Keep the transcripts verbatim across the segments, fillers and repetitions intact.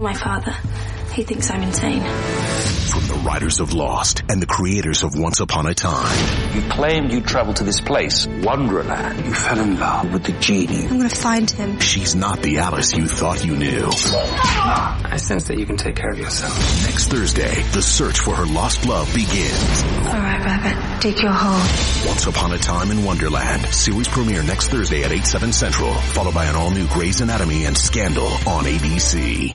My father, he thinks I'm insane. From the writers of Lost and the creators of Once Upon a Time. You claimed you traveled to this place, Wonderland. You fell in love with the genie. I'm going to find him. She's not the Alice you thought you knew. I sense that you can take care of yourself. Next Thursday, the search for her lost love begins. All right, Rabbit, dig your hole. Once Upon a Time in Wonderland. Series premiere next Thursday at eight, seven central, followed by an all-new Grey's Anatomy and Scandal on A B C.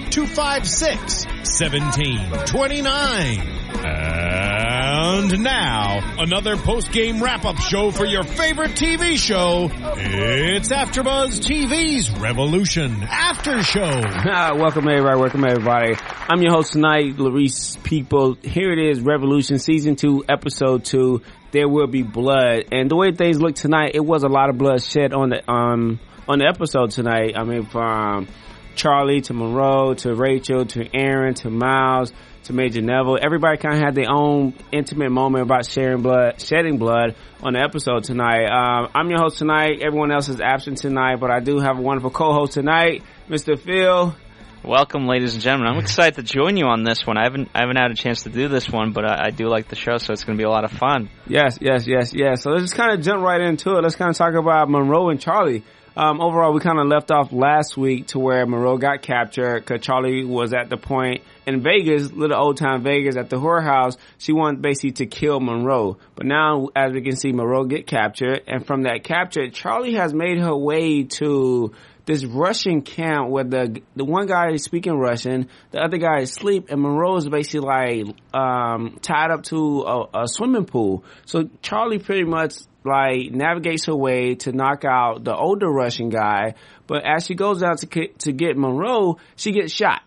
two five six, one seven two nine. And now, another post-game wrap-up show for your favorite T V show. It's AfterBuzz T V's Revolution After Show. Ah, welcome, everybody. Welcome, everybody. I'm your host tonight, Larice People. Here it is, Revolution Season two, Episode two, There Will Be Blood. And the way things look tonight, it was a lot of blood shed on the, um, on the episode tonight. I mean, from Charlie to Monroe to Rachel to Aaron to Miles to Major Neville. Everybody kind of had their own intimate moment about sharing blood, shedding blood on the episode tonight. Um, I'm your host tonight. Everyone else is absent tonight, but I do have a wonderful co-host tonight, Mister Phil. Welcome, ladies and gentlemen. I'm excited to join you on this one. I haven't, I haven't had a chance to do this one, but I, I do like the show, so it's going to be a lot of fun. Yes, yes, yes, yes. So let's just kind of jump right into it. Let's kind of talk about Monroe and Charlie. Um, overall, we kind of left off last week to where Monroe got captured because Charlie was at the point in Vegas, little old-time Vegas, at the whorehouse. She wanted basically to kill Monroe. But now, as we can see, Monroe get captured. And from that capture, Charlie has made her way to this Russian camp where the the one guy is speaking Russian, the other guy is asleep, and Monroe is basically like um, tied up to a, a swimming pool. So Charlie pretty much like navigates her way to knock out the older Russian guy, but as she goes out to to get Monroe, she gets shot.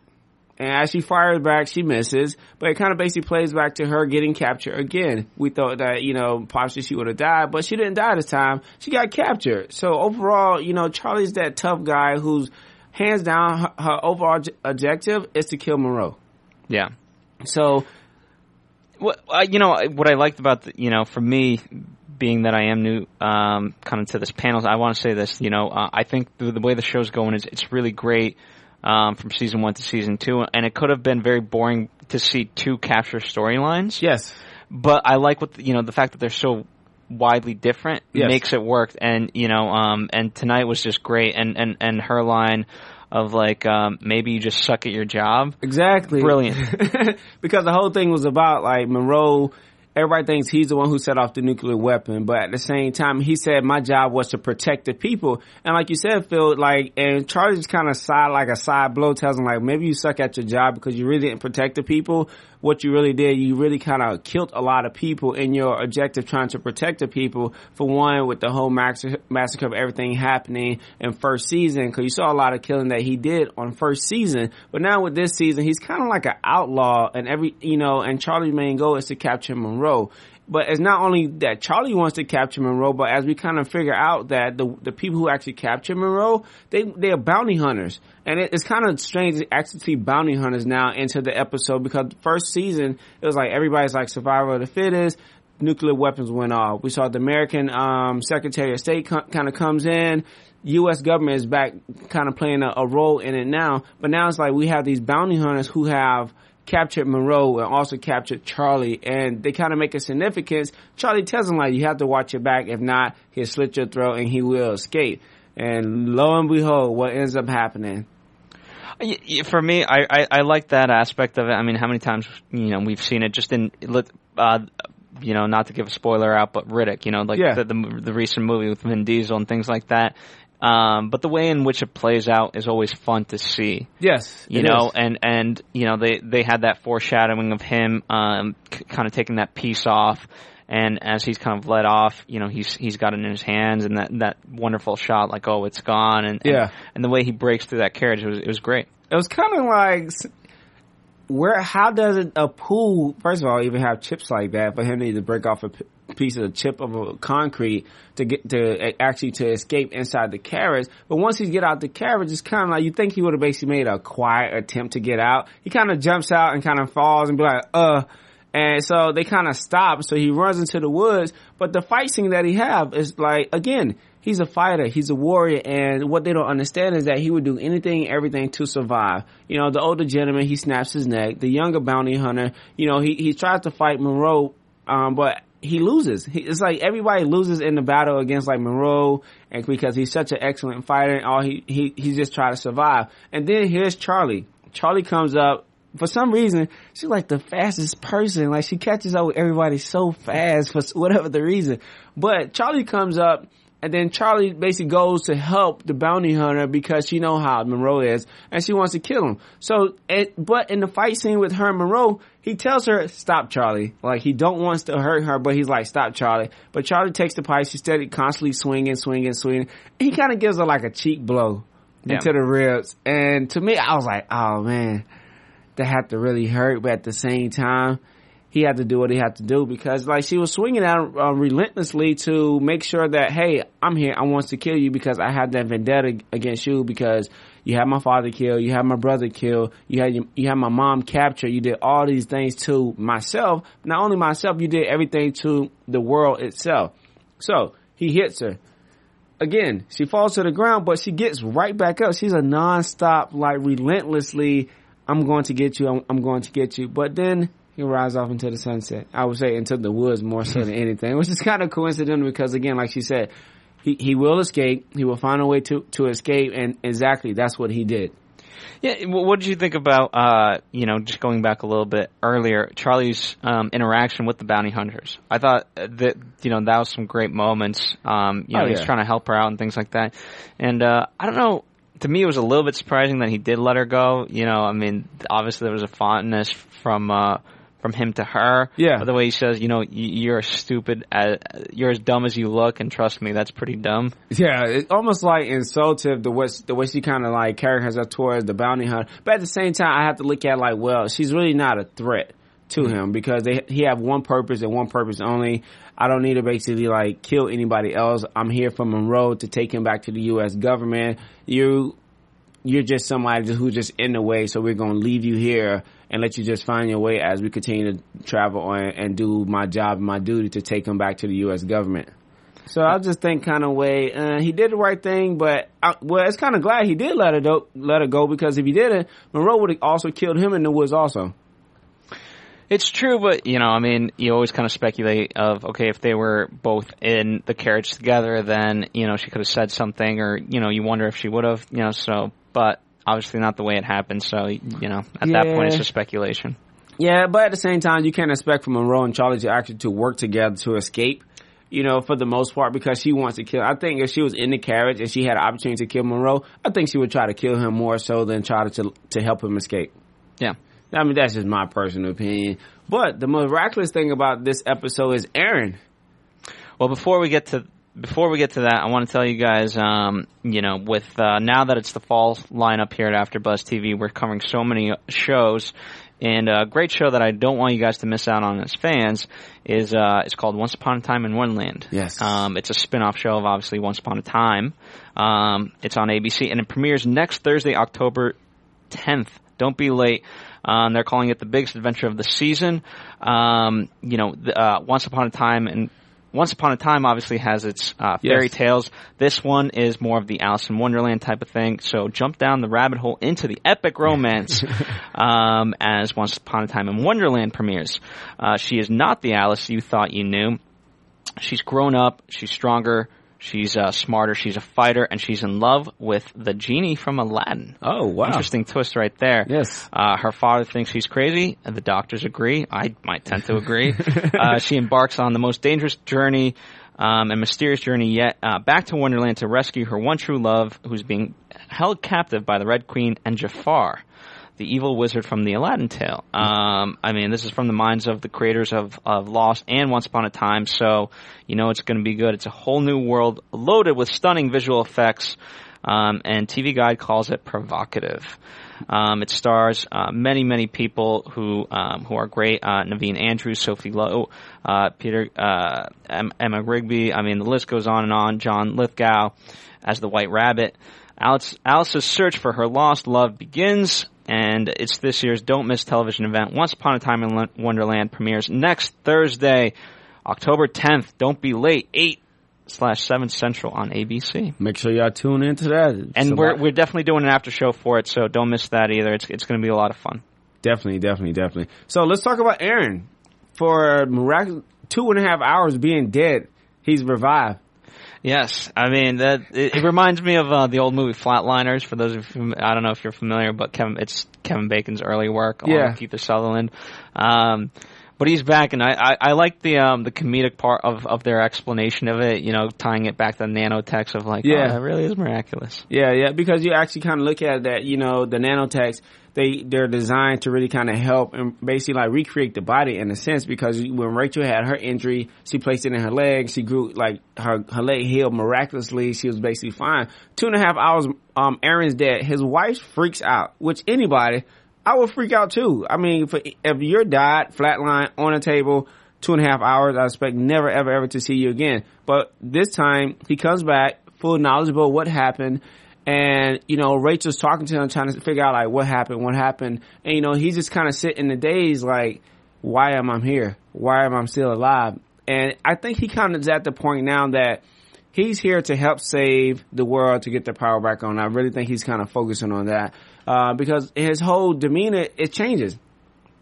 And as she fires back, she misses. But it kind of basically plays back to her getting captured again. We thought that, you know, possibly she would have died, but she didn't die this time. She got captured. So overall, you know, Charlie's that tough guy who's hands down her, her overall objective is to kill Monroe. Yeah. So, well, uh, you know, what I liked about the, you know, for me, being that I am new um, kind of to this panel, I want to say this, you know, uh, I think the, the way the show's going is it's really great. Um, from season one to season two, and it could have been very boring to see two capture storylines. Yes, but I like what the, you know the fact that they're so widely different. Yes. Makes it work, and you know, um, and tonight was just great, and and and her line of like um, maybe you just suck at your job. Exactly, brilliant, because the whole thing was about like Monroe. Everybody thinks he's the one who set off the nuclear weapon, but at the same time, he said my job was to protect the people. And like you said, Phil, like, and Charlie just kind of side, like a side blow tells him, like, maybe you suck at your job because you really didn't protect the people. What you really did, you really kind of killed a lot of people in your objective trying to protect the people. For one, with the whole massacre of everything happening in first season, because you saw a lot of killing that he did on first season. But now with this season, he's kind of like an outlaw, and every, you know, and Charlie's main goal is to capture Monroe. But it's not only that Charlie wants to capture Monroe, but as we kind of figure out that the the people who actually capture Monroe, they they are bounty hunters, and it, it's kind of strange to actually see bounty hunters now into the episode, because first season it was like everybody's like survival of the fittest. Nuclear weapons went off. We saw the American um, Secretary of State co- kind of comes in. U S government is back, kind of playing a, a role in it now. But now it's like we have these bounty hunters who have captured Monroe and also captured Charlie, and they kind of make a significance. Charlie tells him, like, you have to watch your back. If not, he'll slit your throat and he will escape. And lo and behold, what ends up happening? For me, I, I, I like that aspect of it. I mean, how many times, you know, we've seen it just in uh, you know, not to give a spoiler out, but Riddick, you know, like yeah. the, the the recent movie with Vin Diesel and things like that. Um, but the way in which it plays out is always fun to see. Yes, you know, is. and and you know they they had that foreshadowing of him um, c- kind of taking that piece off, and as he's kind of let off, you know, he's he's got it in his hands, and that, that wonderful shot, like, oh, it's gone, and yeah. and, and the way he breaks through that carriage, it was it was great. It was kind of like, where how does a pool, first of all, even have chips like that for him to break off a p- piece of the chip of a concrete to get to actually to escape inside the carriage? But once he get out the carriage, it's kind of like, you think he would have basically made a quiet attempt to get out. He kind of jumps out and kind of falls and be like, uh, and so they kind of stop. So he runs into the woods. But the fight scene that he have is like, again, he's a fighter, he's a warrior, and what they don't understand is that he would do anything, everything to survive. You know, the older gentleman, he snaps his neck. The younger bounty hunter, you know, he, he tries to fight Monroe, um, but he loses. He, it's like everybody loses in the battle against, like, Monroe, and because he's such an excellent fighter, and all he, he, he just tries to survive. And then here's Charlie. Charlie comes up. For some reason, she's like the fastest person. Like, she catches up with everybody so fast for whatever the reason. But Charlie comes up. And then Charlie basically goes to help the bounty hunter because she know how Monroe is, and she wants to kill him. So, it, but in the fight scene with her and Monroe, he tells her, stop, Charlie. Like, he don't wants to hurt her, but he's like, stop, Charlie. But Charlie takes the pipe. She's steady, constantly swinging, swinging, swinging. He kind of gives her like a cheek blow yeah. into the ribs. And to me, I was like, oh, man, that had to really hurt. But at the same time, he had to do what he had to do because, like, she was swinging out uh, relentlessly to make sure that, hey, I'm here. I want to kill you because I had that vendetta against you because you had my father killed, you had my brother killed, you had your, you had my mom captured. You did all these things to myself. Not only myself, you did everything to the world itself. So he hits her. Again, she falls to the ground, but she gets right back up. She's a nonstop, like, relentlessly, I'm going to get you, I'm, I'm going to get you. But then he rides off into the sunset. I would say into the woods more so than anything, which is kind of coincidental because, again, like she said, he, he will escape. He will find a way to, to escape, and exactly that's what he did. Yeah, what did you think about, uh, you know, just going back a little bit earlier, Charlie's um, interaction with the bounty hunters? I thought that, you know, that was some great moments. Um, you know, oh, yeah. He's trying to help her out and things like that. And uh, I don't know. To me, it was a little bit surprising that he did let her go. You know, I mean, obviously there was a fondness from... Uh, From him to her, yeah. By the way, he says, "You know, you're stupid. As, you're as dumb as you look, and trust me, that's pretty dumb." Yeah, it's almost like insultive the way the way she kind of like carries herself towards the bounty hunter. But at the same time, I have to look at like, well, she's really not a threat to mm-hmm. him because they he have one purpose and one purpose only. I don't need to basically like kill anybody else. I'm here for Monroe to take him back to the U S government. You. You're just somebody who's just in the way, so we're going to leave you here and let you just find your way as we continue to travel on and do my job and my duty to take him back to the U S government. So I just think kind of way, uh, he did the right thing, but I, well, it's kind of glad he did let her, do, let her go because if he didn't, Monroe would have also killed him in the woods also. It's true, but, you know, I mean, you always kind of speculate of, okay, if they were both in the carriage together, then, you know, she could have said something or, you know, you wonder if she would have, you know, so... But obviously not the way it happened, so, you know, at yeah. that point it's just speculation. Yeah, but at the same time, you can't expect from Monroe and Charlie to actually to work together to escape, you know, for the most part, because she wants to kill. I think if she was in the carriage and she had an opportunity to kill Monroe, I think she would try to kill him more so than try to to help him escape. Yeah. I mean, that's just my personal opinion. But the miraculous thing about this episode is Aaron. Well, before we get to... Before we get to that, I want to tell you guys, um, you know, with uh, now that it's the fall lineup here at AfterBuzz T V, we're covering so many shows, and a great show that I don't want you guys to miss out on as fans is uh, it's called Once Upon a Time in Wonderland. Yes, um, it's a spin-off show of obviously Once Upon a Time. Um, it's on A B C and it premieres next Thursday, October tenth. Don't be late. Um, they're calling it the biggest adventure of the season. Um, you know, uh, Once Upon a Time in Once Upon a Time obviously has its uh, fairy yes. tales. This one is more of the Alice in Wonderland type of thing. So jump down the rabbit hole into the epic romance um, as Once Upon a Time in Wonderland premieres. Uh, she is not the Alice you thought you knew. She's grown up. She's stronger. She's uh, smarter, she's a fighter, and she's in love with the genie from Aladdin. Oh, wow. Interesting twist right there. Yes. Uh, her father thinks he's crazy, and the doctors agree. I might tend to agree. uh, she embarks on the most dangerous journey um, and mysterious journey yet uh, back to Wonderland to rescue her one true love, who's being held captive by the Red Queen and Jafar, the evil wizard from the Aladdin tale. Um, I mean, this is from the minds of the creators of, of Lost and Once Upon a Time, so you know it's going to be good. It's a whole new world loaded with stunning visual effects, um, and T V Guide calls it provocative. Um, it stars uh, many, many people who um, who are great. Uh, Naveen Andrews, Sophie Lowe, uh, Peter, uh, Emma Rigby. I mean, the list goes on and on. John Lithgow as the White Rabbit. Alice, Alice's search for her lost love begins. And it's this year's Don't Miss Television event. Once Upon a Time in Wonderland premieres next Thursday, October tenth. Don't be late, eight slash seven Central on A B C. Make sure y'all tune into that. It's and we're we're definitely doing an after show for it, so don't miss that either. It's it's going to be a lot of fun. Definitely, definitely, definitely. So let's talk about Aaron. For miraculous two and a half hours being dead, he's revived. Yes, I mean that. It, it reminds me of uh, the old movie Flatliners. For those of you, I don't know if you're familiar, but Kevin, it's Kevin Bacon's early work along yeah. with Kiefer Sutherland. Um, but he's back, and I, I, I like the um, the comedic part of, of their explanation of it. You know, tying it back to the nanotechs of like, yeah, oh, that really is miraculous. Yeah, yeah, because you actually kind of look at that. You know, the nanotechs. They, they're designed to really kind of help and basically like recreate the body in a sense, because when Rachel had her injury, she placed it in her leg. She grew like her, her leg healed miraculously. She was basically fine. Two and a half hours, um, Aaron's dead. His wife freaks out, which anybody, I would freak out too. I mean, for, if you're died, flatline, on a table, two and a half hours, I expect never, ever, ever to see you again. But this time he comes back full knowledgeable what happened. And, you know, Rachel's talking to him, trying to figure out, like, what happened, what happened. And, you know, he's just kind of sitting in the daze, like, why am I here? Why am I still alive? And I think he kind of is at the point now that he's here to help save the world, to get the power back on. I really think he's kind of focusing on that uh, because his whole demeanor, it changes.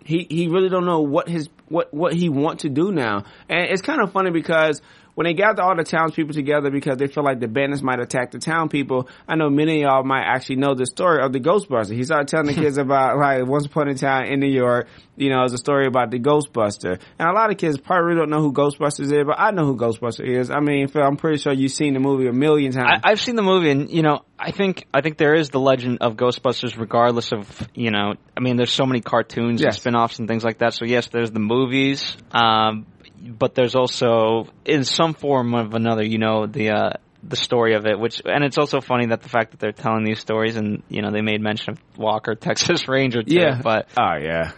He he really don't know what his what, what he wants to do now. And it's kind of funny because when they gather all the townspeople together because they feel like the bandits might attack the town people, I know many of y'all might actually know the story of the Ghostbuster. He started telling the kids about, like, Once Upon a Time in New York, you know, it's a story about the Ghostbuster. And a lot of kids probably really don't know who Ghostbusters is, but I know who Ghostbuster is. I mean, Phil, I'm pretty sure you've seen the movie a million times. I, I've seen the movie, and, you know, I think I think there is the legend of Ghostbusters regardless of, you know, I mean, there's so many cartoons yes. and spin-offs and things like that. So, yes, there's the movies, um but there's also, in some form of another, you know, the uh, the story of it, which, and it's also funny that the fact that they're telling these stories, and, you know, they made mention of Walker, Texas Ranger, too. Yeah. But, oh, yeah.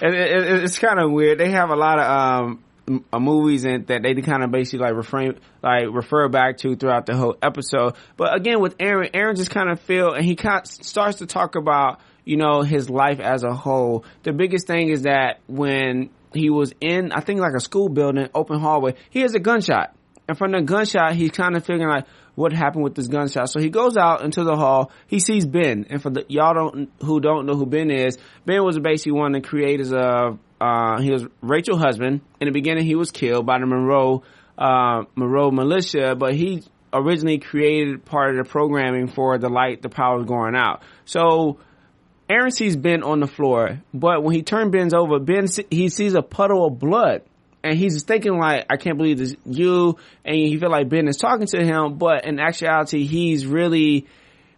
It, it, it's kind of weird. They have a lot of um, movies in, that they kind of basically, like, refrain, like, refer back to throughout the whole episode. But, again, with Aaron, Aaron just kind of feels, and he kind of starts to talk about, you know, his life as a whole. The biggest thing is that when he was in, I think, like a school building, open hallway. He hears a gunshot. And from the gunshot, he's kind of figuring, like, what happened with this gunshot? So he goes out into the hall. He sees Ben. And for the, y'all don't who don't know who Ben is, Ben was basically one of the creators of, uh, he was Rachel's husband. In the beginning, he was killed by the Monroe, uh, Monroe militia, but he originally created part of the programming for the light, the power going out. So Aaron sees Ben on the floor, but when he turns Ben's over, Ben, he sees a puddle of blood, and he's thinking, like, I can't believe this is you, and he feel like Ben is talking to him, but in actuality, he's really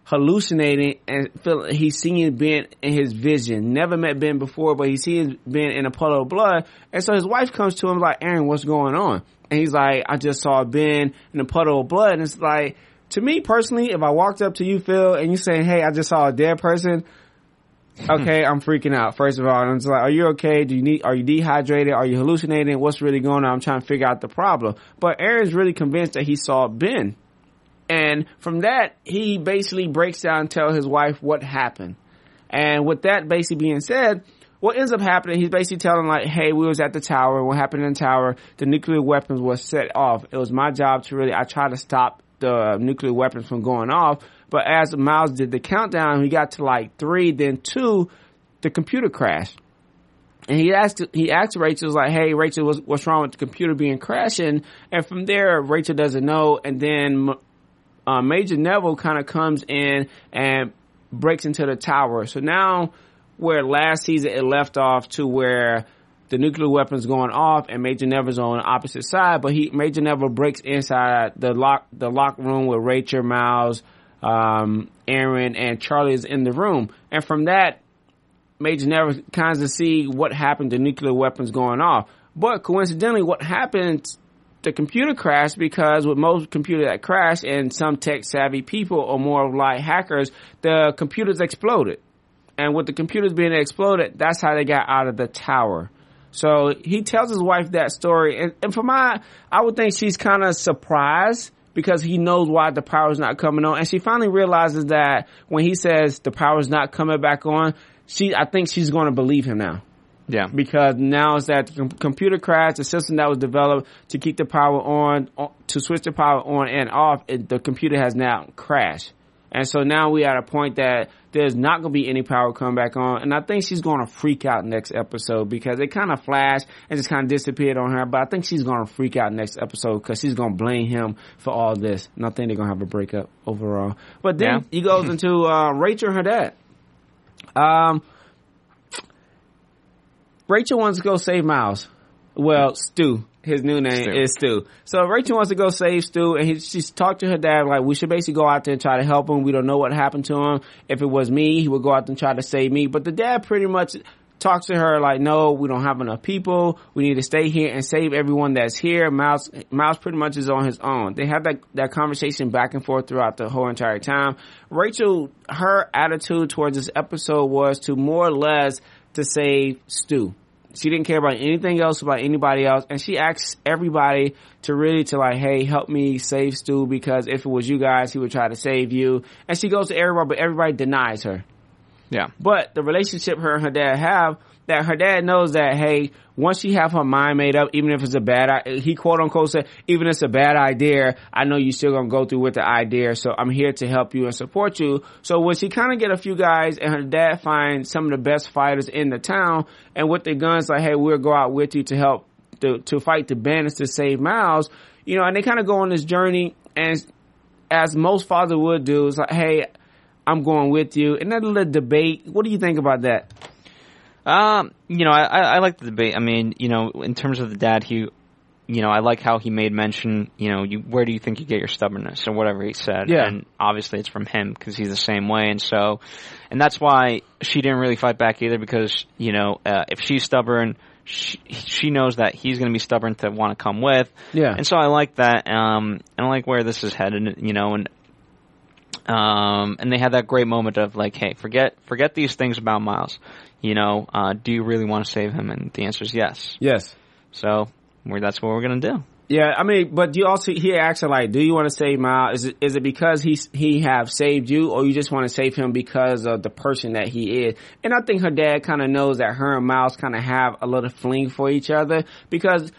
hallucinating, and feel, he's seeing Ben in his vision. Never met Ben before, but he sees Ben in a puddle of blood, and so his wife comes to him like, Aaron, what's going on? And he's like, I just saw Ben in a puddle of blood, and it's like, to me personally, if I walked up to you, Phil, and you saying, hey, I just saw a dead person, okay, I'm freaking out. First of all, I'm just like, are you okay? Do you need? Are you dehydrated? Are you hallucinating? What's really going on? I'm trying to figure out the problem. But Aaron's really convinced that he saw Ben, and from that, he basically breaks down and tells his wife what happened. And with that basically being said, what ends up happening? He's basically telling, like, hey, we was at the tower. What happened in the tower? The nuclear weapons were set off. It was my job to really. I tried to stop the nuclear weapons from going off. But as Miles did the countdown, he got to like three, then two, the computer crashed. And he asked, he asked Rachel, like, hey, Rachel, what's, what's wrong with the computer being crashing? And from there, Rachel doesn't know. And then uh, Major Neville kind of comes in and breaks into the tower. So now where last season it left off to where the nuclear weapon's going off and Major Neville's on the opposite side. But he Major Neville breaks inside the lock, the lock room with Rachel, Miles, um, Aaron, and Charlie is in the room. And from that, Major Neville kind of see what happened to nuclear weapons going off. But coincidentally, what happened, the computer crashed, because with most computers that crash, and some tech-savvy people or more of like hackers, the computers exploded. And with the computers being exploded, that's how they got out of the tower. So he tells his wife that story. And, and for my, I would think she's kind of surprised, because he knows why the power's not coming on. And she finally realizes that when he says the power's not coming back on, She, I think she's going to believe him now. Yeah. Because now it's that the com- computer crash, the system that was developed to keep the power on, on, to switch the power on and off, it, the computer has now crashed. And so now we at a point that there's not going to be any power come back on. And I think she's going to freak out next episode, because it kind of flashed and just kind of disappeared on her. But I think she's going to freak out next episode, because she's going to blame him for all this. And I think they're going to have a breakup overall. But then yeah. he goes into uh, Rachel and her dad. Um, Rachel wants to go save Miles. Well, Stu, his new name Stu. is Stu. So Rachel wants to go save Stu, and he, she's talked to her dad like, we should basically go out there and try to help him. We don't know what happened to him. If it was me, he would go out there and try to save me. But the dad pretty much talks to her like, no, we don't have enough people. We need to stay here and save everyone that's here. Miles, Miles pretty much is on his own. They have that, that conversation back and forth throughout the whole entire time. Rachel, her attitude towards this episode was to more or less to save Stu. She didn't care about anything else, about anybody else. And she asked everybody to really to like, hey, help me save Stu, because if it was you guys, he would try to save you. And she goes to everybody, but everybody denies her. Yeah. But the relationship her and her dad have, that her dad knows that, hey, once she have her mind made up, even if it's a bad, he quote unquote said, even if it's a bad idea, I know you still gonna go through with the idea, so I'm here to help you and support you. So when she kind of get a few guys and her dad finds some of the best fighters in the town, and with their guns, like, hey, we'll go out with you to help to, to fight the bandits to save Miles, you know, and they kind of go on this journey, and as most father would do, it's like, hey, I'm going with you. And that little debate, what do you think about that? Um, you know, I, I like the debate. I mean, you know, in terms of the dad, he, you know, I like how he made mention, you know, you, where do you think you get your stubbornness, or whatever he said. Yeah. And obviously it's from him, because he's the same way. And so, and that's why she didn't really fight back either, because, you know, uh, if she's stubborn, she, she knows that he's going to be stubborn to want to come with. Yeah. And so I like that. Um, and I like where this is headed, you know, and, Um, and they had that great moment of like, hey, forget forget these things about Miles. You know, uh, do you really want to save him? And the answer is yes. Yes. So we're, that's what we're going to do. Yeah, I mean, but you also, he asks her like, do you want to save Miles? Is it, is it because he, he have saved you, or you just want to save him because of the person that he is? And I think her dad kind of knows that her and Miles kind of have a little fling for each other, because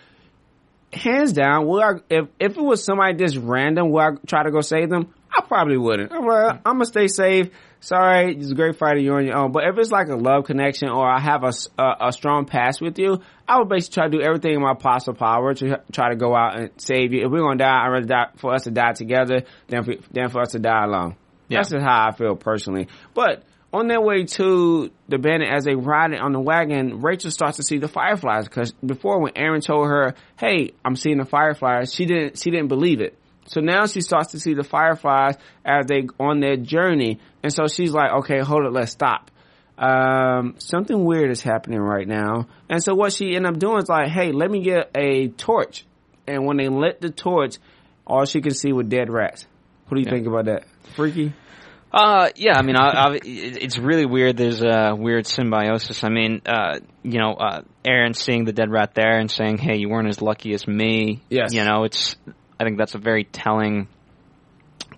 hands down, will I, if, if it was somebody just random, would I try to go save them? I probably wouldn't. I'm going to stay safe. Sorry, it's a great fighter. You're on your own. But if it's like a love connection, or I have a, a, a strong past with you, I would basically try to do everything in my possible power to try to go out and save you. If we're going to die, I'd rather die for us to die together than for, than for us to die alone. Yeah. That's just how I feel personally. But on their way to the bandit, as they ride it on the wagon, Rachel starts to see the fireflies. Because before, when Aaron told her, hey, I'm seeing the fireflies, she didn't, she didn't believe it. So now she starts to see the fireflies as they on their journey. And so she's like, okay, hold it, let's stop. Um, something weird is happening right now. And so what she ended up doing is like, hey, let me get a torch. And when they lit the torch, all she could see were dead rats. What do you yeah. think about that? Freaky? Uh, yeah, I mean, I, I, it's really weird. There's a weird symbiosis. I mean, uh, you know, uh, Aaron seeing the dead rat there and saying, hey, you weren't as lucky as me. Yes. You know, it's... I think that's a very telling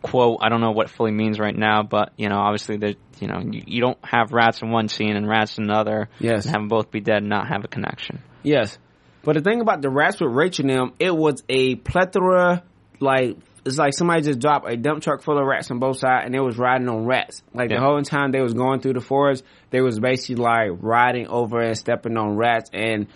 quote. I don't know what it fully means right now, but, you know, obviously, you know, you, you don't have rats in one scene and rats in another. Yes. And have them both be dead and not have a connection. Yes. But the thing about the rats with Rachel and them, it was a plethora, like, it's like somebody just dropped a dump truck full of rats on both sides, and they was riding on rats. Like, yeah. the whole time they was going through the forest, they was basically, like, riding over and stepping on rats. And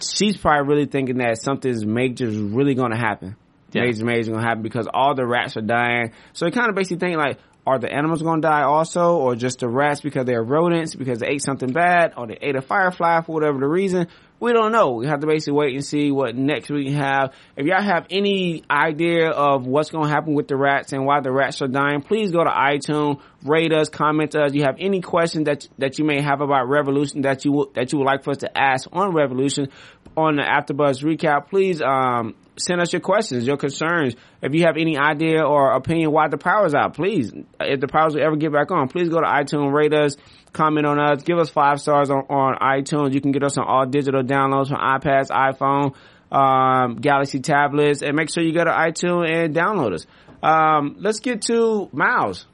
she's probably really thinking that something's major's really going to happen. Yeah. Major, major's going to happen because all the rats are dying. So they kind of basically think, like, are the animals going to die also, or just the rats because they're rodents, because they ate something bad, or they ate a firefly for whatever the reason? We don't know. We have to basically wait and see what next we can have. If y'all have any idea of what's going to happen with the rats and why the rats are dying, please go to iTunes, rate us, comment us. If you have any questions that that you may have about Revolution that you w- that you would like for us to ask on Revolution on the AfterBuzz recap, please um, send us your questions, your concerns. If you have any idea or opinion why the power's out, please, if the powers will ever get back on, please go to iTunes, rate us, comment on us, give us five stars on, on iTunes. You can get us on all digital downloads from iPads, iPhone, um, Galaxy tablets, and make sure you go to iTunes and download us. Um, let's get to Miles.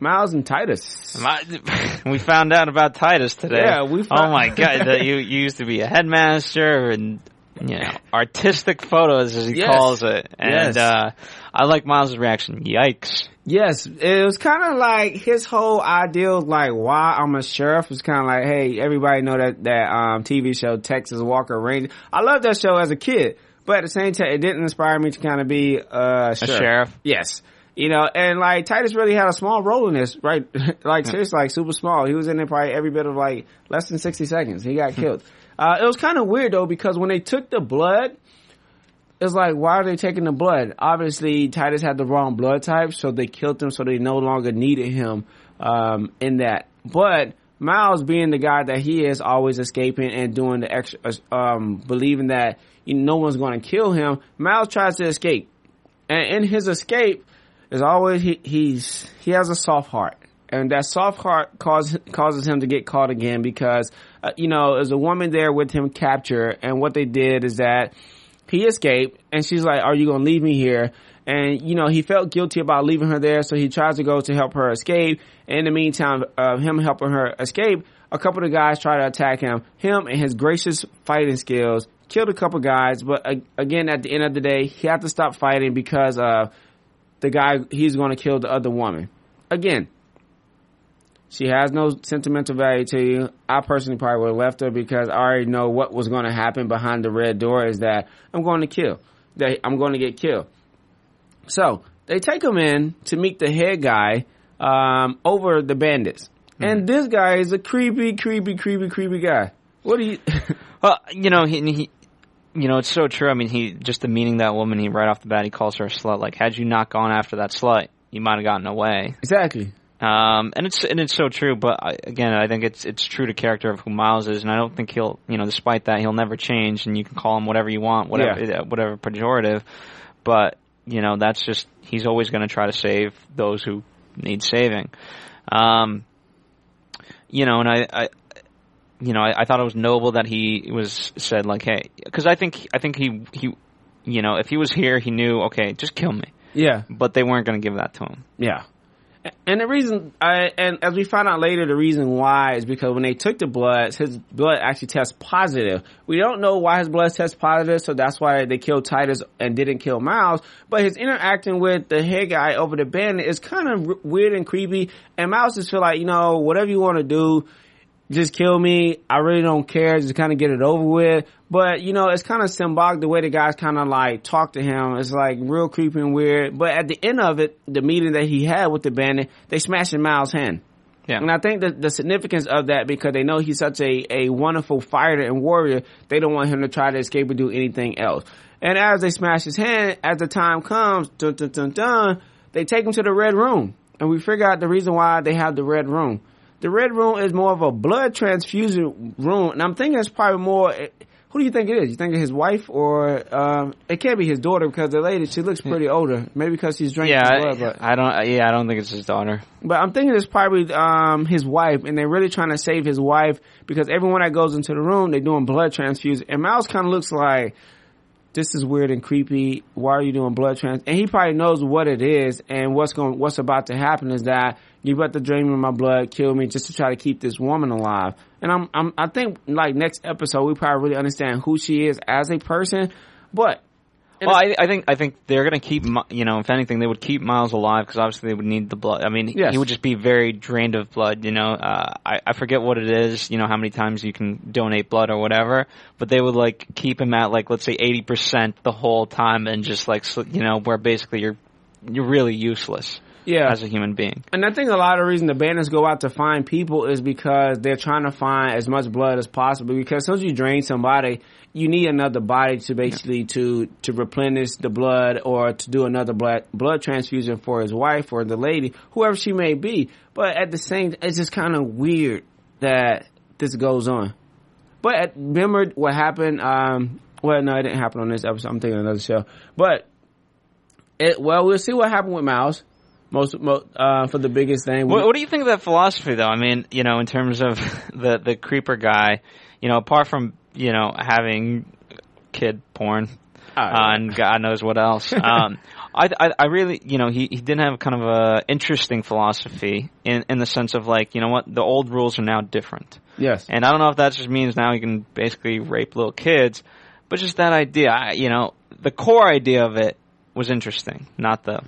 Miles and Titus. We found out about Titus today. Yeah, we found out. Oh my God, that you, you used to be a headmaster and, you know, artistic photos, as he yes. calls it. And yes. uh, I like Miles' reaction. Yikes. Yes, it was kind of like his whole idea was like, why I'm a sheriff. It's kind of like, hey, everybody know that that um, T V show Texas Walker Ranger. I loved that show as a kid, but at the same time, it didn't inspire me to kind of be a sheriff. A sheriff. Yes, you know, and like Titus really had a small role in this, right? Like seriously, like super small. He was in there probably every bit of like less than sixty seconds. He got killed. uh It was kind of weird though, because when they took the blood, it's like, why are they taking the blood? Obviously, Titus had the wrong blood type, so they killed him, so they no longer needed him um, in that. But Miles, being the guy that he is, always escaping and doing the extra, um, believing that you know, no one's going to kill him, Miles tries to escape. And in his escape, as always, he he's he has a soft heart. And that soft heart cause, causes him to get caught again because, uh, you know, there's a woman there with him captured, and what they did is that he escaped, and she's like, are you going to leave me here? And, you know, he felt guilty about leaving her there, so he tries to go to help her escape. And in the meantime, uh, him helping her escape, a couple of guys try to attack him. Him and his gracious fighting skills killed a couple guys, but uh, again, at the end of the day, he had to stop fighting because uh, the guy, he's going to kill the other woman. Again, she has no sentimental value to you. I personally probably would have left her because I already know what was going to happen behind the red door is that I'm going to kill. That I'm going to get killed. So they take him in to meet the head guy um, over the bandits. Mm-hmm. And this guy is a creepy, creepy, creepy, creepy guy. What do you... Well, you know, he, he... You know, it's so true. I mean, he just demeaning that woman, he right off the bat, he calls her a slut. Like, had you not gone after that slut, you might have gotten away. Exactly. Um, and it's and it's so true, but I, again, I think it's it's true to character of who Miles is, and I don't think he'll, you know, despite that, he'll never change, and you can call him whatever you want, whatever yeah. whatever pejorative, but, you know, that's just, he's always going to try to save those who need saving. Um, you know, and I, I you know, I, I thought it was noble that he was said, like, hey, because I think, I think he, he, you know, if he was here, he knew, okay, just kill me. Yeah. But they weren't going to give that to him. Yeah. And the reason, I, and as we found out later, the reason why is because when they took the blood, his blood actually tests positive. We don't know why his blood tests positive, so that's why they killed Titus and didn't kill Miles. But his interacting with the head guy over the bandit is kind of r- weird and creepy. And Miles just feel like, you know, whatever you want to do, just kill me. I really don't care. Just kind of get it over with. But, you know, it's kind of symbolic the way the guys kind of, like, talk to him. It's, like, real creepy and weird. But at the end of it, the meeting that he had with the bandit, they smashed in Miles' hand. Yeah. And I think that the significance of that, because they know he's such a, a wonderful fighter and warrior, they don't want him to try to escape or do anything else. And as they smash his hand, as the time comes, dun, dun, dun, dun, they take him to the Red Room. And we figure out the reason why they have the Red Room. The Red Room is more of a blood transfusion room, and I'm thinking it's probably more... Who do you think it is? You think it's his wife, or um, it can't be his daughter because the lady, she looks pretty older. Maybe because she's drinking yeah, blood. But I don't. Yeah, I don't think it's his daughter. But I'm thinking it's probably um, his wife, and they're really trying to save his wife because everyone that goes into the room, they're doing blood transfusion. And Miles kind of looks like, this is weird and creepy. Why are you doing blood trans? And he probably knows what it is, and what's going, what's about to happen is that you about to drain me my blood, kill me, just to try to keep this woman alive. And I'm, I'm, I think, like, next episode, we probably really understand who she is as a person. But Well, I, I think I think they're going to keep, you know, if anything, they would keep Miles alive because obviously they would need the blood. I mean, yes. he would just be very drained of blood, you know. Uh, I, I forget what it is, you know, how many times you can donate blood or whatever, but they would, like, keep him at, like, let's say eighty percent the whole time and just, like, you know, where basically you're you're really useless yeah. as a human being. And I think a lot of the reason the banners go out to find people is because they're trying to find as much blood as possible because as soon as you drain somebody, you need another body to basically yeah. to, to replenish the blood or to do another blood, blood transfusion for his wife or the lady, whoever she may be. But at the same, it's just kind of weird that this goes on. But at, remember what happened? Um, well, no, it didn't happen on this episode. I'm thinking of another show. But, it, well, we'll see what happened with Miles. Most, most uh, for the biggest thing. What, what do you think of that philosophy, though? I mean, you know, in terms of the, the creeper guy, you know, apart from, you know, having kid porn uh, and God knows what else. Um, I, I, I really, you know, he, he didn't have kind of a interesting philosophy in, in the sense of like, you know what, the old rules are now different. Yes. And I don't know if that just means now you can basically rape little kids, but just that idea, I, you know, the core idea of it was interesting, not the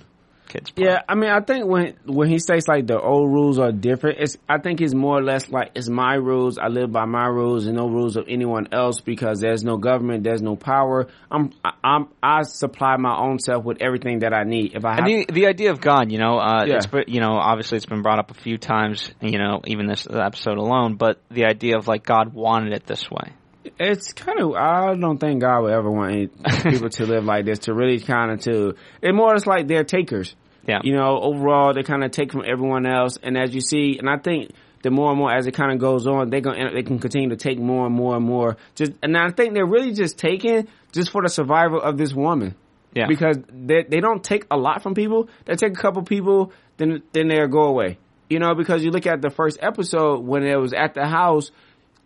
kids porn. Yeah, I mean, I think when when he states like the old rules are different, it's I think it's more or less like it's my rules. I live by my rules and no rules of anyone else because there's no government, there's no power. I'm I'm I supply my own self with everything that I need. If I have and the, the idea of God, you know, uh, yeah. it's, you know, obviously it's been brought up a few times, you know, even this episode alone. But the idea of like God wanted it this way. It's kind of, I don't think God would ever want any people to live like this, to really kind of to, it more it's like they're takers. Yeah. You know, overall, they kind of take from everyone else. And as you see, and I think the more and more as it kind of goes on, they're gonna, they can continue to take more and more and more. Just, and I think they're really just taking just for the survival of this woman. Yeah. Because they, they don't take a lot from people. They take a couple people, then, then they'll go away. You know, because you look at the first episode when it was at the house,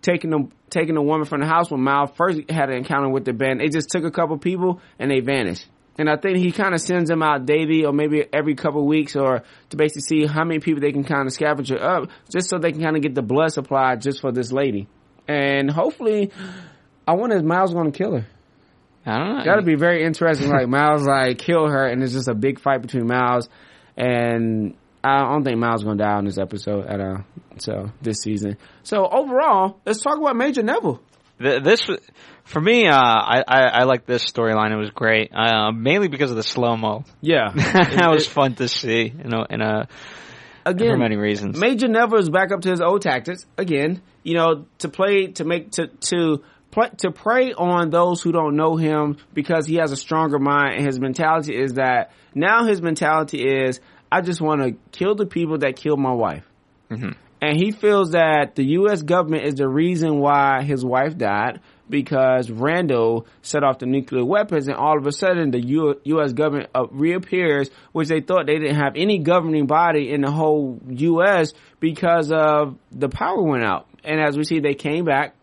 taking them, taking a woman from the house when Miles first had an encounter with the band. They just took a couple people and they vanished. And I think he kind of sends them out daily or maybe every couple weeks or to basically see how many people they can kind of scavenger up just so they can kind of get the blood supply just for this lady. And hopefully, I wonder if Miles going to kill her. I don't know. That would be very interesting. Like Miles like kill her and it's just a big fight between Miles and I don't think Miles is going to die on this episode at all. So this season. So overall, let's talk about Major Neville. The, this, for me, uh, I, I, I like this storyline. It was great, uh, mainly because of the slow mo. Yeah, that was fun to see. You know, in a again for many reasons. Major Neville is back up to his old tactics again. You know, to play to make to to. to prey on those who don't know him because he has a stronger mind and his mentality is that now his mentality is I just want to kill the people that killed my wife. Mm-hmm. And he feels that the U S government is the reason why his wife died because Randall set off the nuclear weapons and all of a sudden the U- U.S. government uh, reappears, which they thought they didn't have any governing body in the whole U S because of the power went out. And as we see, they came back.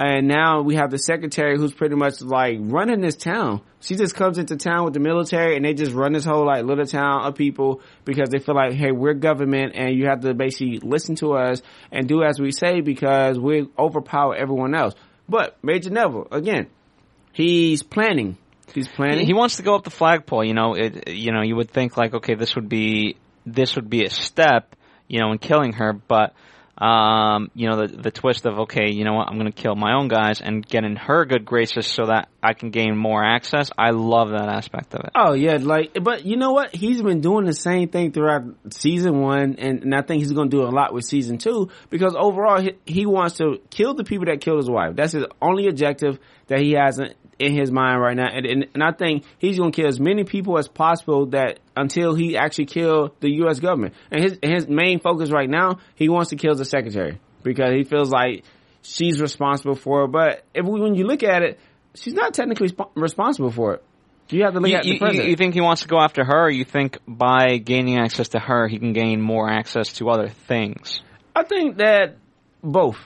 And now we have the secretary who's pretty much like running this town. She just comes into town with the military and they just run this whole like little town of people because they feel like, hey, we're government and you have to basically listen to us and do as we say because we overpower everyone else. But Major Neville, again, he's planning. He's planning. He, he wants to go up the flagpole. You know, it, you know, you would think like, okay, this would be, this would be a step, you know, in killing her, but Um, you know, the the twist of, okay, you know what, I'm going to kill my own guys and get in her good graces so that I can gain more access. I love that aspect of it. Oh, yeah. like, But you know what? He's been doing the same thing throughout season one, and, and I think he's going to do a lot with season two because overall he, he wants to kill the people that killed his wife. That's his only objective that he has in, in his mind right now. And, and, and I think he's going to kill as many people as possible that until he actually killed the U S government. And his his main focus right now, he wants to kill the secretary because he feels like she's responsible for it. But if we, when you look at it, she's not technically sp- responsible for it. You have to look you, at you, the president. You think he wants to go after her? Or you think by gaining access to her, he can gain more access to other things? I think that both.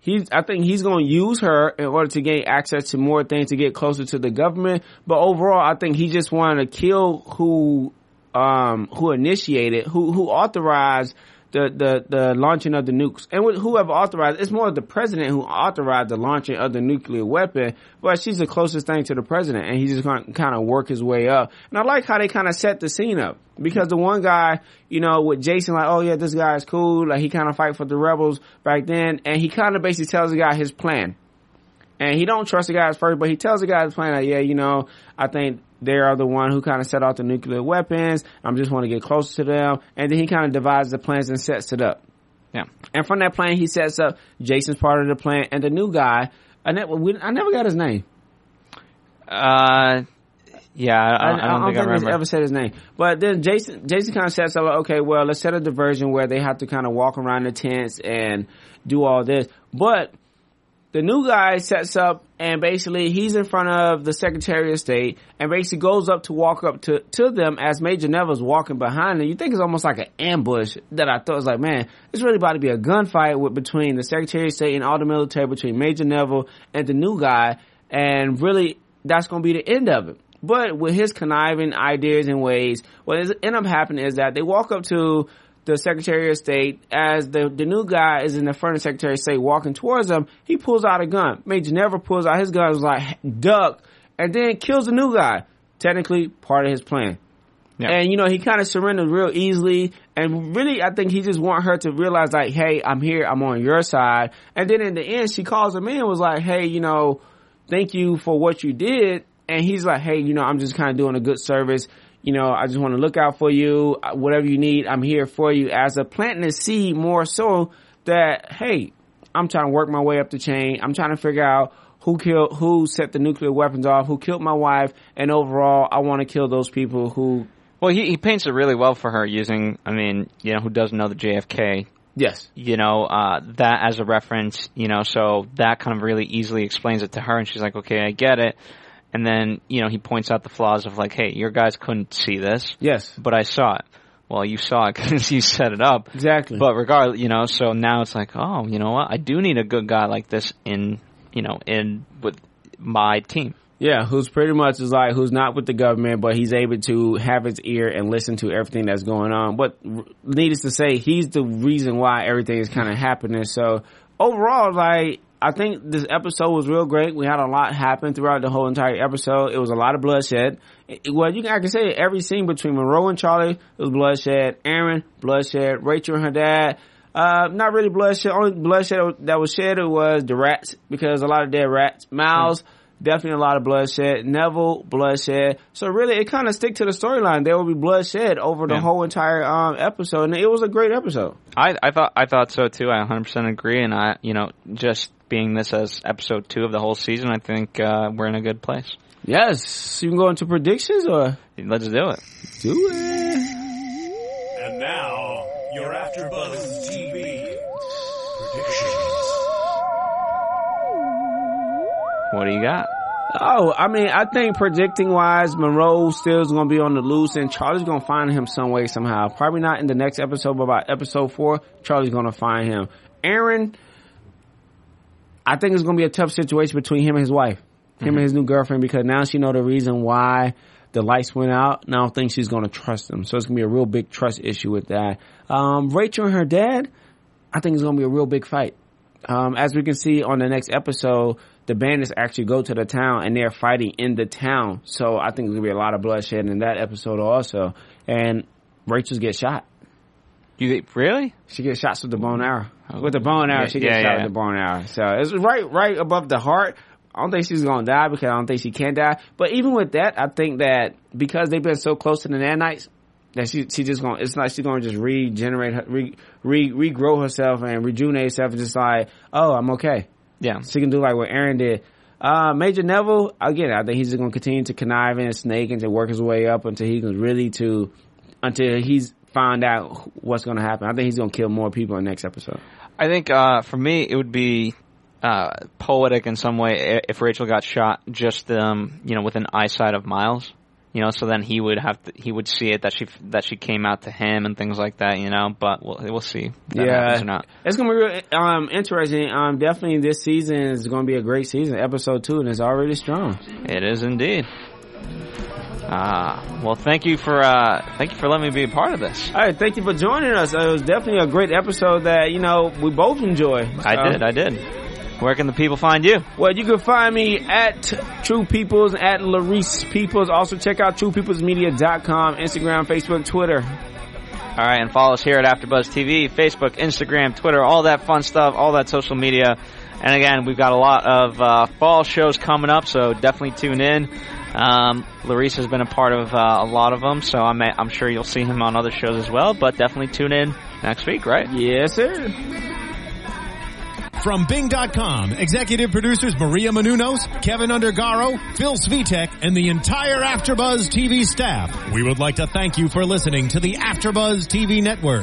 He's, I think he's going to use her in order to gain access to more things to get closer to the government. But overall, I think he just wanted to kill who um, who initiated, who who authorized the, the, the launching of the nukes. And whoever authorized, it's more the president who authorized the launching of the nuclear weapon, but she's the closest thing to the president, and he's just going to kind of work his way up. And I like how they kind of set the scene up, because the one guy, you know, with Jason, like, oh yeah, this guy is cool, like he kind of fight for the rebels back then, and he kind of basically tells the guy his plan. And he don't trust the guys first, but he tells the guys playing that, yeah, you know, I think they are the one who kind of set off the nuclear weapons. I just want to get closer to them. And then he kind of devises the plans and sets it up. Yeah. And from that plan, he sets up Jason's part of the plan. And the new guy, I never, we, I never got his name. Uh, yeah, I, I, I, don't, I don't think, think I remember. Ever said his name. But then Jason, Jason kind of sets up, like, okay, well, let's set a diversion where they have to kind of walk around the tents and do all this. But the new guy sets up, and basically he's in front of the Secretary of State, and basically goes up to walk up to, to them as Major Neville's walking behind them. You think it's almost like an ambush that I thought was like, man, it's really about to be a gunfight with, between the Secretary of State and all the military, between Major Neville and the new guy, and really that's going to be the end of it. But with his conniving ideas and ways, what ends up happening is that they walk up to the Secretary of State, as the, the new guy is in the front of the Secretary of State walking towards him, he pulls out a gun. Major Neville pulls out his gun, was like, duck, and then kills the new guy. Technically, part of his plan. Yeah. And, you know, he kind of surrendered real easily, and really, I think he just want her to realize, like, hey, I'm here, I'm on your side. And then in the end, she calls him in and was like, hey, you know, thank you for what you did. And he's like, hey, you know, I'm just kind of doing a good service. You know, I just want to look out for you. Whatever you need, I'm here for you. As a planting a seed, more so that, hey, I'm trying to work my way up the chain. I'm trying to figure out who killed, who set the nuclear weapons off, who killed my wife, and overall, I want to kill those people who. Well, he, he paints it really well for her using. I mean, you know, who doesn't know the J F K? Yes. You know, uh, that as a reference. You know, so that kind of really easily explains it to her, and she's like, okay, I get it. And then, you know, he points out the flaws of, like, hey, your guys couldn't see this. Yes. But I saw it. Well, you saw it because you set it up. Exactly. But regardless, you know, so now it's like, oh, you know what? I do need a good guy like this in, you know, in with my team. Yeah, who's pretty much is like, who's not with the government, but he's able to have his ear and listen to everything that's going on. But needless to say, he's the reason why everything is kind of happening. So overall, like, I think this episode was real great. We had a lot happen throughout the whole entire episode. It was a lot of bloodshed. It, well, you can, I can say every scene between Monroe and Charlie, it was bloodshed. Aaron, bloodshed. Rachel and her dad, uh, not really bloodshed. Only bloodshed that was shed was the rats, because a lot of dead rats. Miles, mm-hmm. definitely a lot of bloodshed. Neville, bloodshed. So really, it kind of stick to the storyline. There will be bloodshed over the yeah. whole entire um, episode, and it was a great episode. I, I thought I thought so too. I one hundred percent agree, and I, you know, just. Being this as episode two of the whole season, I think uh, we're in a good place. Yes. You can go into predictions, or? Let's do it. Do it. And now, your AfterBuzz T V predictions. What do you got? Oh, I mean, I think predicting-wise, Monroe still is going to be on the loose, and Charlie's going to find him some way, somehow. Probably not in the next episode, but by episode four, Charlie's going to find him. Aaron, I think it's going to be a tough situation between him and his wife, him mm-hmm. and his new girlfriend, because now she know the reason why the lights went out, and I don't think she's going to trust him. So it's going to be a real big trust issue with that. Um, Rachel and her dad, I think it's going to be a real big fight. Um, as we can see on the next episode, the bandits actually go to the town, and they're fighting in the town. So I think there's going to be a lot of bloodshed in that episode also. And Rachel's get shot. You think, really? She gets shots with the bone arrow. Oh. With the bone arrow, yeah, she gets yeah, shot yeah. with the bone arrow. So it's right, right above the heart. I don't think she's gonna die, because I don't think she can die. But even with that, I think that because they've been so close to the nanites, that she she just gonna it's like she's gonna just regenerate, her, re, re regrow herself and rejuvenate herself, and just like, oh, I'm okay. Yeah, she can do like what Aaron did. Uh, Major Neville, again, I think he's just gonna continue to connive and snake and to work his way up until he can really to until he's. Find out what's going to happen. I think he's going to kill more people in the next episode. I think uh, for me, it would be uh, poetic in some way if Rachel got shot just um, you know, within eyesight of Miles. You know, so then he would have to, he would see it that she that she came out to him and things like that. You know, but we'll we'll see. If that yeah, happens or not. It's gonna be real um, interesting. Um, definitely, this season is going to be a great season. Episode two, and it's already strong. It is indeed. Ah, well, thank you for uh, thank you for letting me be a part of this. All right, thank you for joining us. It was definitely a great episode that, you know, we both enjoy. I um, did, I did. Where can the people find you? Well, you can find me at True Peoples, at Larice Peoples. Also, check out true peoples media dot com, Instagram, Facebook, Twitter. All right, and follow us here at AfterBuzz T V, Facebook, Instagram, Twitter, all that fun stuff, all that social media. And again, we've got a lot of uh, fall shows coming up, so definitely tune in. Um, Larice has been a part of uh, a lot of them, so I'm, I'm sure you'll see him on other shows as well, but definitely tune in next week, right? Yes, sir. From Bing dot com, executive producers Maria Menounos, Kevin Undergaro, Phil Svitek, and the entire AfterBuzz T V staff, we would like to thank you for listening to the AfterBuzz T V network.